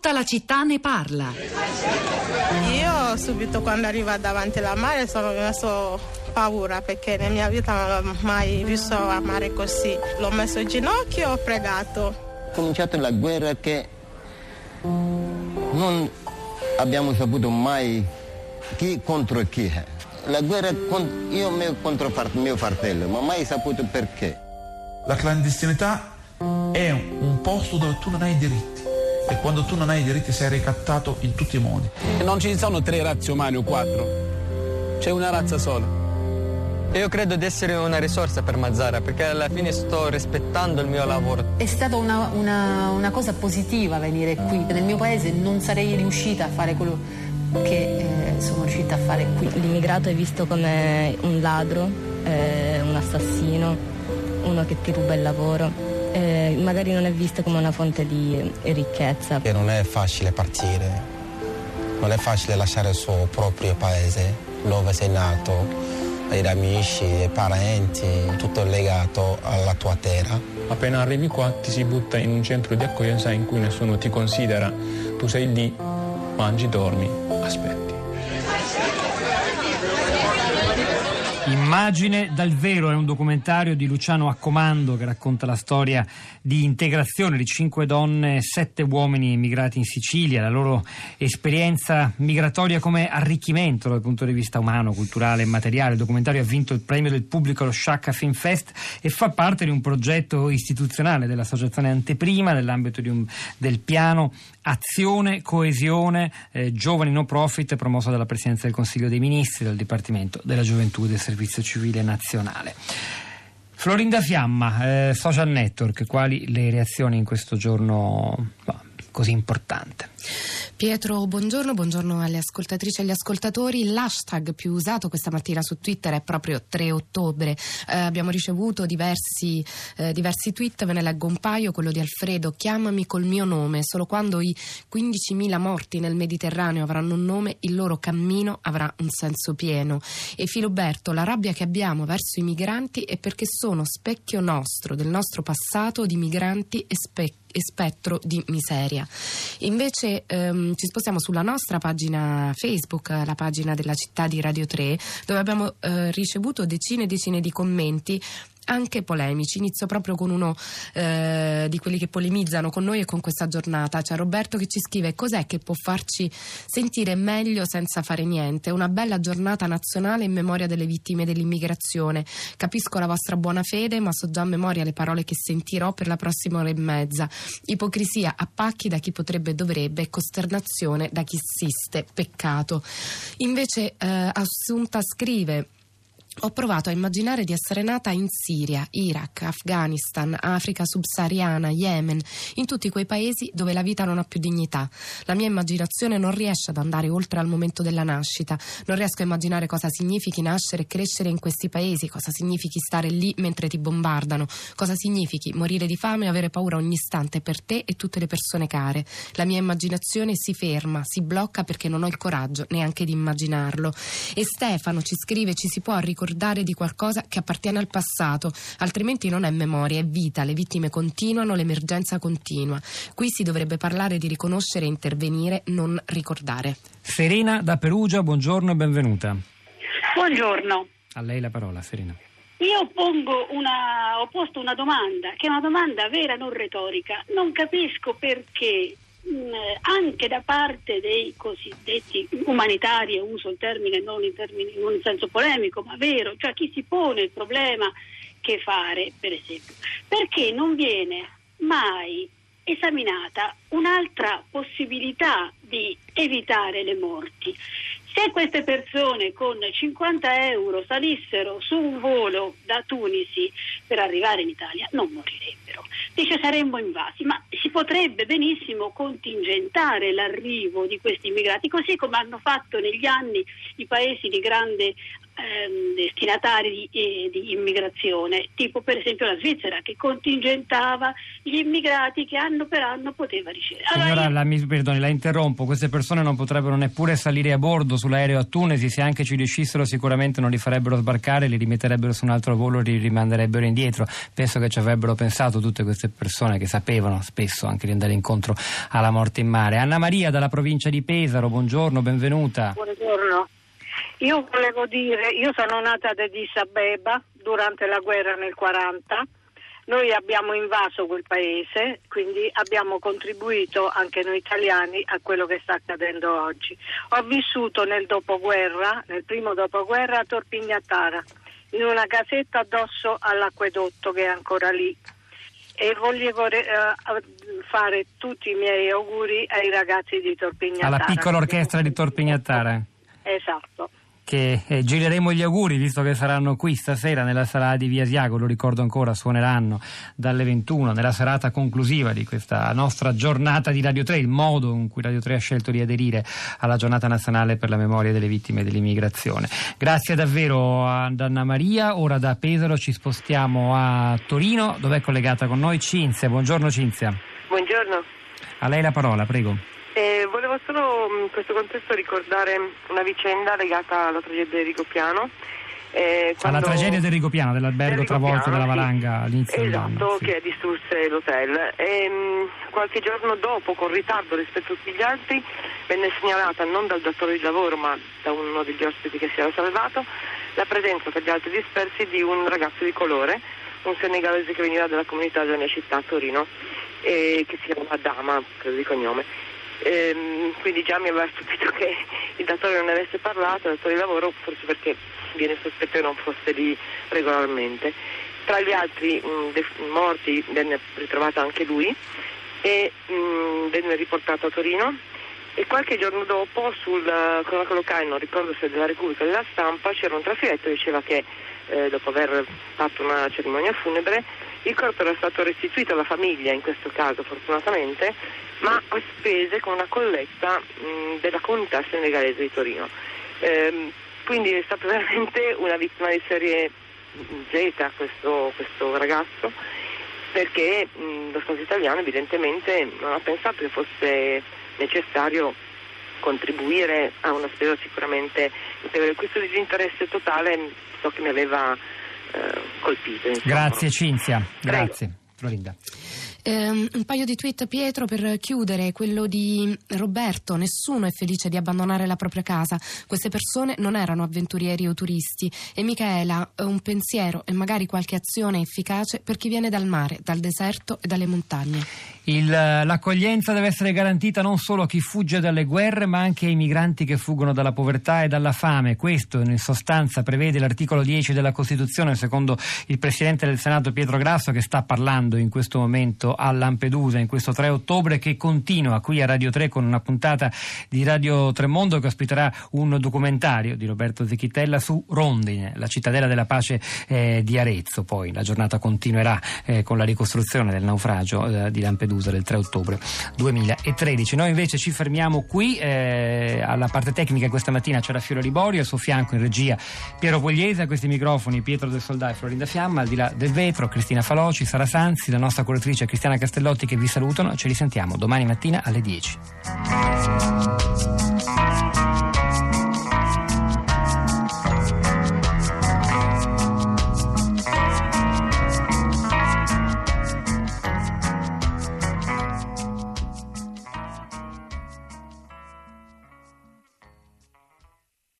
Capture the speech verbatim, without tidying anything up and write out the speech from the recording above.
tutta la città ne parla. Io subito quando arrivo davanti alla mare sono rimasto paura, perché nella mia vita non ho mai visto a mare così. L'ho messo in ginocchio e ho pregato. È cominciata la guerra che non abbiamo saputo mai chi contro chi è. La guerra con io mio contro mio fratello, ma mai saputo perché. La clandestinità è un posto dove tu non hai diritti, e quando tu non hai diritti sei ricattato in tutti i modi. E non ci sono tre razze umane o quattro, c'è una razza sola. Io credo di essere una risorsa per Mazara, perché alla fine sto rispettando il mio lavoro. È stata una, una, una cosa positiva venire qui. Nel mio paese non sarei riuscita a fare quello che eh, sono riuscita a fare qui. L'immigrato è visto come un ladro, eh, un assassino, uno che ti ruba il lavoro. Eh, magari non è visto come una fonte di ricchezza. E non è facile partire, non è facile lasciare il suo proprio paese, dove sei nato, degli amici, dei parenti, tutto legato alla tua terra. Appena arrivi qua ti si butta in un centro di accoglienza in cui nessuno ti considera. Tu sei lì, mangi, dormi, aspetti. Immagine dal vero è un documentario di Luciano Accomando che racconta la storia di integrazione di cinque donne e sette uomini emigrati in Sicilia, la loro esperienza migratoria come arricchimento dal punto di vista umano, culturale e materiale. Il documentario ha vinto il premio del pubblico allo Shaka Film Fest e fa parte di un progetto istituzionale dell'associazione Anteprima nell'ambito di un, del piano Azione Coesione eh, Giovani No Profit, promossa dalla Presidenza del Consiglio dei Ministri, dal Dipartimento della Gioventù e del Servizio Civile Nazionale. Florinda Fiamma, eh, social network, quali le reazioni in questo giorno no, così importante? Pietro, buongiorno, buongiorno alle ascoltatrici e agli ascoltatori. L'hashtag più usato questa mattina su Twitter è proprio tre ottobre. Eh, abbiamo ricevuto diversi, eh, diversi tweet, ve ne leggo un paio. Quello di Alfredo: chiamami col mio nome, solo quando i quindicimila morti nel Mediterraneo avranno un nome, il loro cammino avrà un senso pieno. E Filoberto: la rabbia che abbiamo verso i migranti è perché sono specchio nostro, del nostro passato di migranti e specchio e spettro di miseria. Invece ehm, ci spostiamo sulla nostra pagina Facebook, la pagina della città di Radio tre, dove abbiamo eh, ricevuto decine e decine di commenti anche polemici. Inizio proprio con uno eh, di quelli che polemizzano con noi e con questa giornata. C'è Roberto che ci scrive: cos'è che può farci sentire meglio senza fare niente? Una bella giornata nazionale in memoria delle vittime dell'immigrazione. Capisco la vostra buona fede, ma so già a memoria le parole che sentirò per la prossima ora e mezza. Ipocrisia a pacchi da chi potrebbe e dovrebbe, costernazione da chi assiste, peccato. Invece eh, Assunta scrive: ho provato a immaginare di essere nata in Siria, Iraq, Afghanistan, Africa subsahariana, Yemen, in tutti quei paesi dove la vita non ha più dignità. La mia immaginazione non riesce ad andare oltre al momento della nascita. Non riesco a immaginare cosa significhi nascere e crescere in questi paesi, cosa significhi stare lì mentre ti bombardano, cosa significhi morire di fame e avere paura ogni istante per te e tutte le persone care. La mia immaginazione si ferma, si blocca, perché non ho il coraggio neanche di immaginarlo. E Stefano ci scrive: ci si può ricordare di qualcosa che appartiene al passato, altrimenti non è memoria, è vita. Le vittime continuano, l'emergenza continua. Qui si dovrebbe parlare di riconoscere e intervenire, non ricordare. Serena da Perugia, buongiorno e benvenuta. Buongiorno. A lei la parola, Serena. Io pongo una, ho posto una domanda, che è una domanda vera, non retorica. Non capisco perché anche da parte dei cosiddetti umanitari, uso il termine non in, termini, non in senso polemico ma vero, cioè chi si pone il problema che fare, per esempio, perché non viene mai esaminata un'altra possibilità di evitare le morti. Se queste persone con cinquanta euro salissero su un volo da Tunisi per arrivare in Italia, non morirebbero. Dice, saremmo invasi, ma si potrebbe benissimo contingentare l'arrivo di questi immigrati, così come hanno fatto negli anni i paesi di grande ehm, destinatari di, eh, di immigrazione, tipo per esempio la Svizzera, che contingentava gli immigrati che anno per anno poteva ricevere. Allora, signora, io... la, mi, perdoni, la interrompo, queste persone non potrebbero neppure salire a bordo sull'aereo a Tunisi, se anche ci riuscissero sicuramente non li farebbero sbarcare, li rimetterebbero su un altro volo e li rimanderebbero indietro. Penso che ci avrebbero pensato tutte queste persone che sapevano spesso anche di andare incontro alla morte in mare. Anna Maria dalla provincia di Pesaro, buongiorno, benvenuta. Buongiorno. Io volevo dire, io sono nata ad Addis Abeba durante la guerra nel quaranta, noi abbiamo invaso quel paese, quindi abbiamo contribuito anche noi italiani a quello che sta accadendo oggi. Ho vissuto nel dopoguerra, nel primo dopoguerra a Torpignattara, in una casetta addosso all'acquedotto che è ancora lì, e volevo re- fare tutti i miei auguri ai ragazzi di Torpignattara. Alla piccola orchestra di Torpignattara. Esatto. Che eh, gireremo gli auguri, visto che saranno qui stasera nella sala di Via Asiago, lo ricordo ancora, suoneranno dalle ventuno nella serata conclusiva di questa nostra giornata di Radio tre, il modo in cui Radio tre ha scelto di aderire alla giornata nazionale per la memoria delle vittime dell'immigrazione. Grazie davvero ad Anna Maria. Ora da Pesaro ci spostiamo a Torino, dove è collegata con noi Cinzia. Buongiorno Cinzia. Buongiorno. A lei la parola, prego. Eh, volevo solo in questo contesto ricordare una vicenda legata alla tragedia di Rigopiano. Eh, alla tragedia di Rigopiano, dell'albergo del travolto dalla valanga all'inizio esatto, dell'anno. Sì. Che distrusse l'hotel. E, qualche giorno dopo, con ritardo rispetto a tutti gli altri, venne segnalata non dal datore di lavoro ma da uno degli ospiti che si era salvato la presenza tra gli altri dispersi di un ragazzo di colore, un senegalese che veniva dalla comunità della mia città a Torino, eh, che si chiama Dama, credo di cognome. Ehm, quindi già mi aveva stupito che il datore non avesse parlato, il datore di lavoro, forse perché viene sospetto che non fosse lì regolarmente. Tra gli altri mh, def- morti venne ritrovato anche lui e mh, venne riportato a Torino, e qualche giorno dopo sul cronaca locale, non ricordo se della Repubblica o della Stampa, c'era un trafiletto che diceva che eh, dopo aver fatto una cerimonia funebre il corpo era stato restituito alla famiglia, in questo caso fortunatamente, ma a spese con una colletta mh, della comunità senegalese di Torino. Ehm, quindi è stato veramente una vittima di serie Z questo, questo ragazzo, perché mh, lo Stato italiano evidentemente non ha pensato che fosse necessario contribuire a una spesa sicuramente notevole. Questo disinteresse totale so che mi aveva eh, colpito. Insomma. Grazie Cinzia, grazie. Prego. Florinda. Um, un paio di tweet Pietro per chiudere, quello di Roberto: nessuno è felice di abbandonare la propria casa, queste persone non erano avventurieri o turisti. E Michaela: un pensiero e magari qualche azione efficace per chi viene dal mare, dal deserto e dalle montagne. Il, l'accoglienza deve essere garantita non solo a chi fugge dalle guerre ma anche ai migranti che fuggono dalla povertà e dalla fame. Questo in sostanza prevede l'articolo dieci della Costituzione, secondo il Presidente del Senato Pietro Grasso, che sta parlando in questo momento a Lampedusa in questo tre ottobre, che continua qui a Radio tre con una puntata di Radio tre Mondo che ospiterà un documentario di Roberto Zichitella su Rondine, la cittadella della pace eh, di Arezzo. Poi la giornata continuerà eh, con la ricostruzione del naufragio eh, di Lampedusa del tre ottobre duemilatredici. Noi invece ci fermiamo qui. Eh, alla parte tecnica questa mattina c'era Fiore Riborio, al suo fianco in regia Piero Pugliese, a questi microfoni Pietro del Soldà e Florinda Fiamma, al di là del vetro Cristina Faloci, Sara Sansi, la nostra curatrice Cristiana Castellotti, che vi salutano. Ci risentiamo domani mattina alle dieci.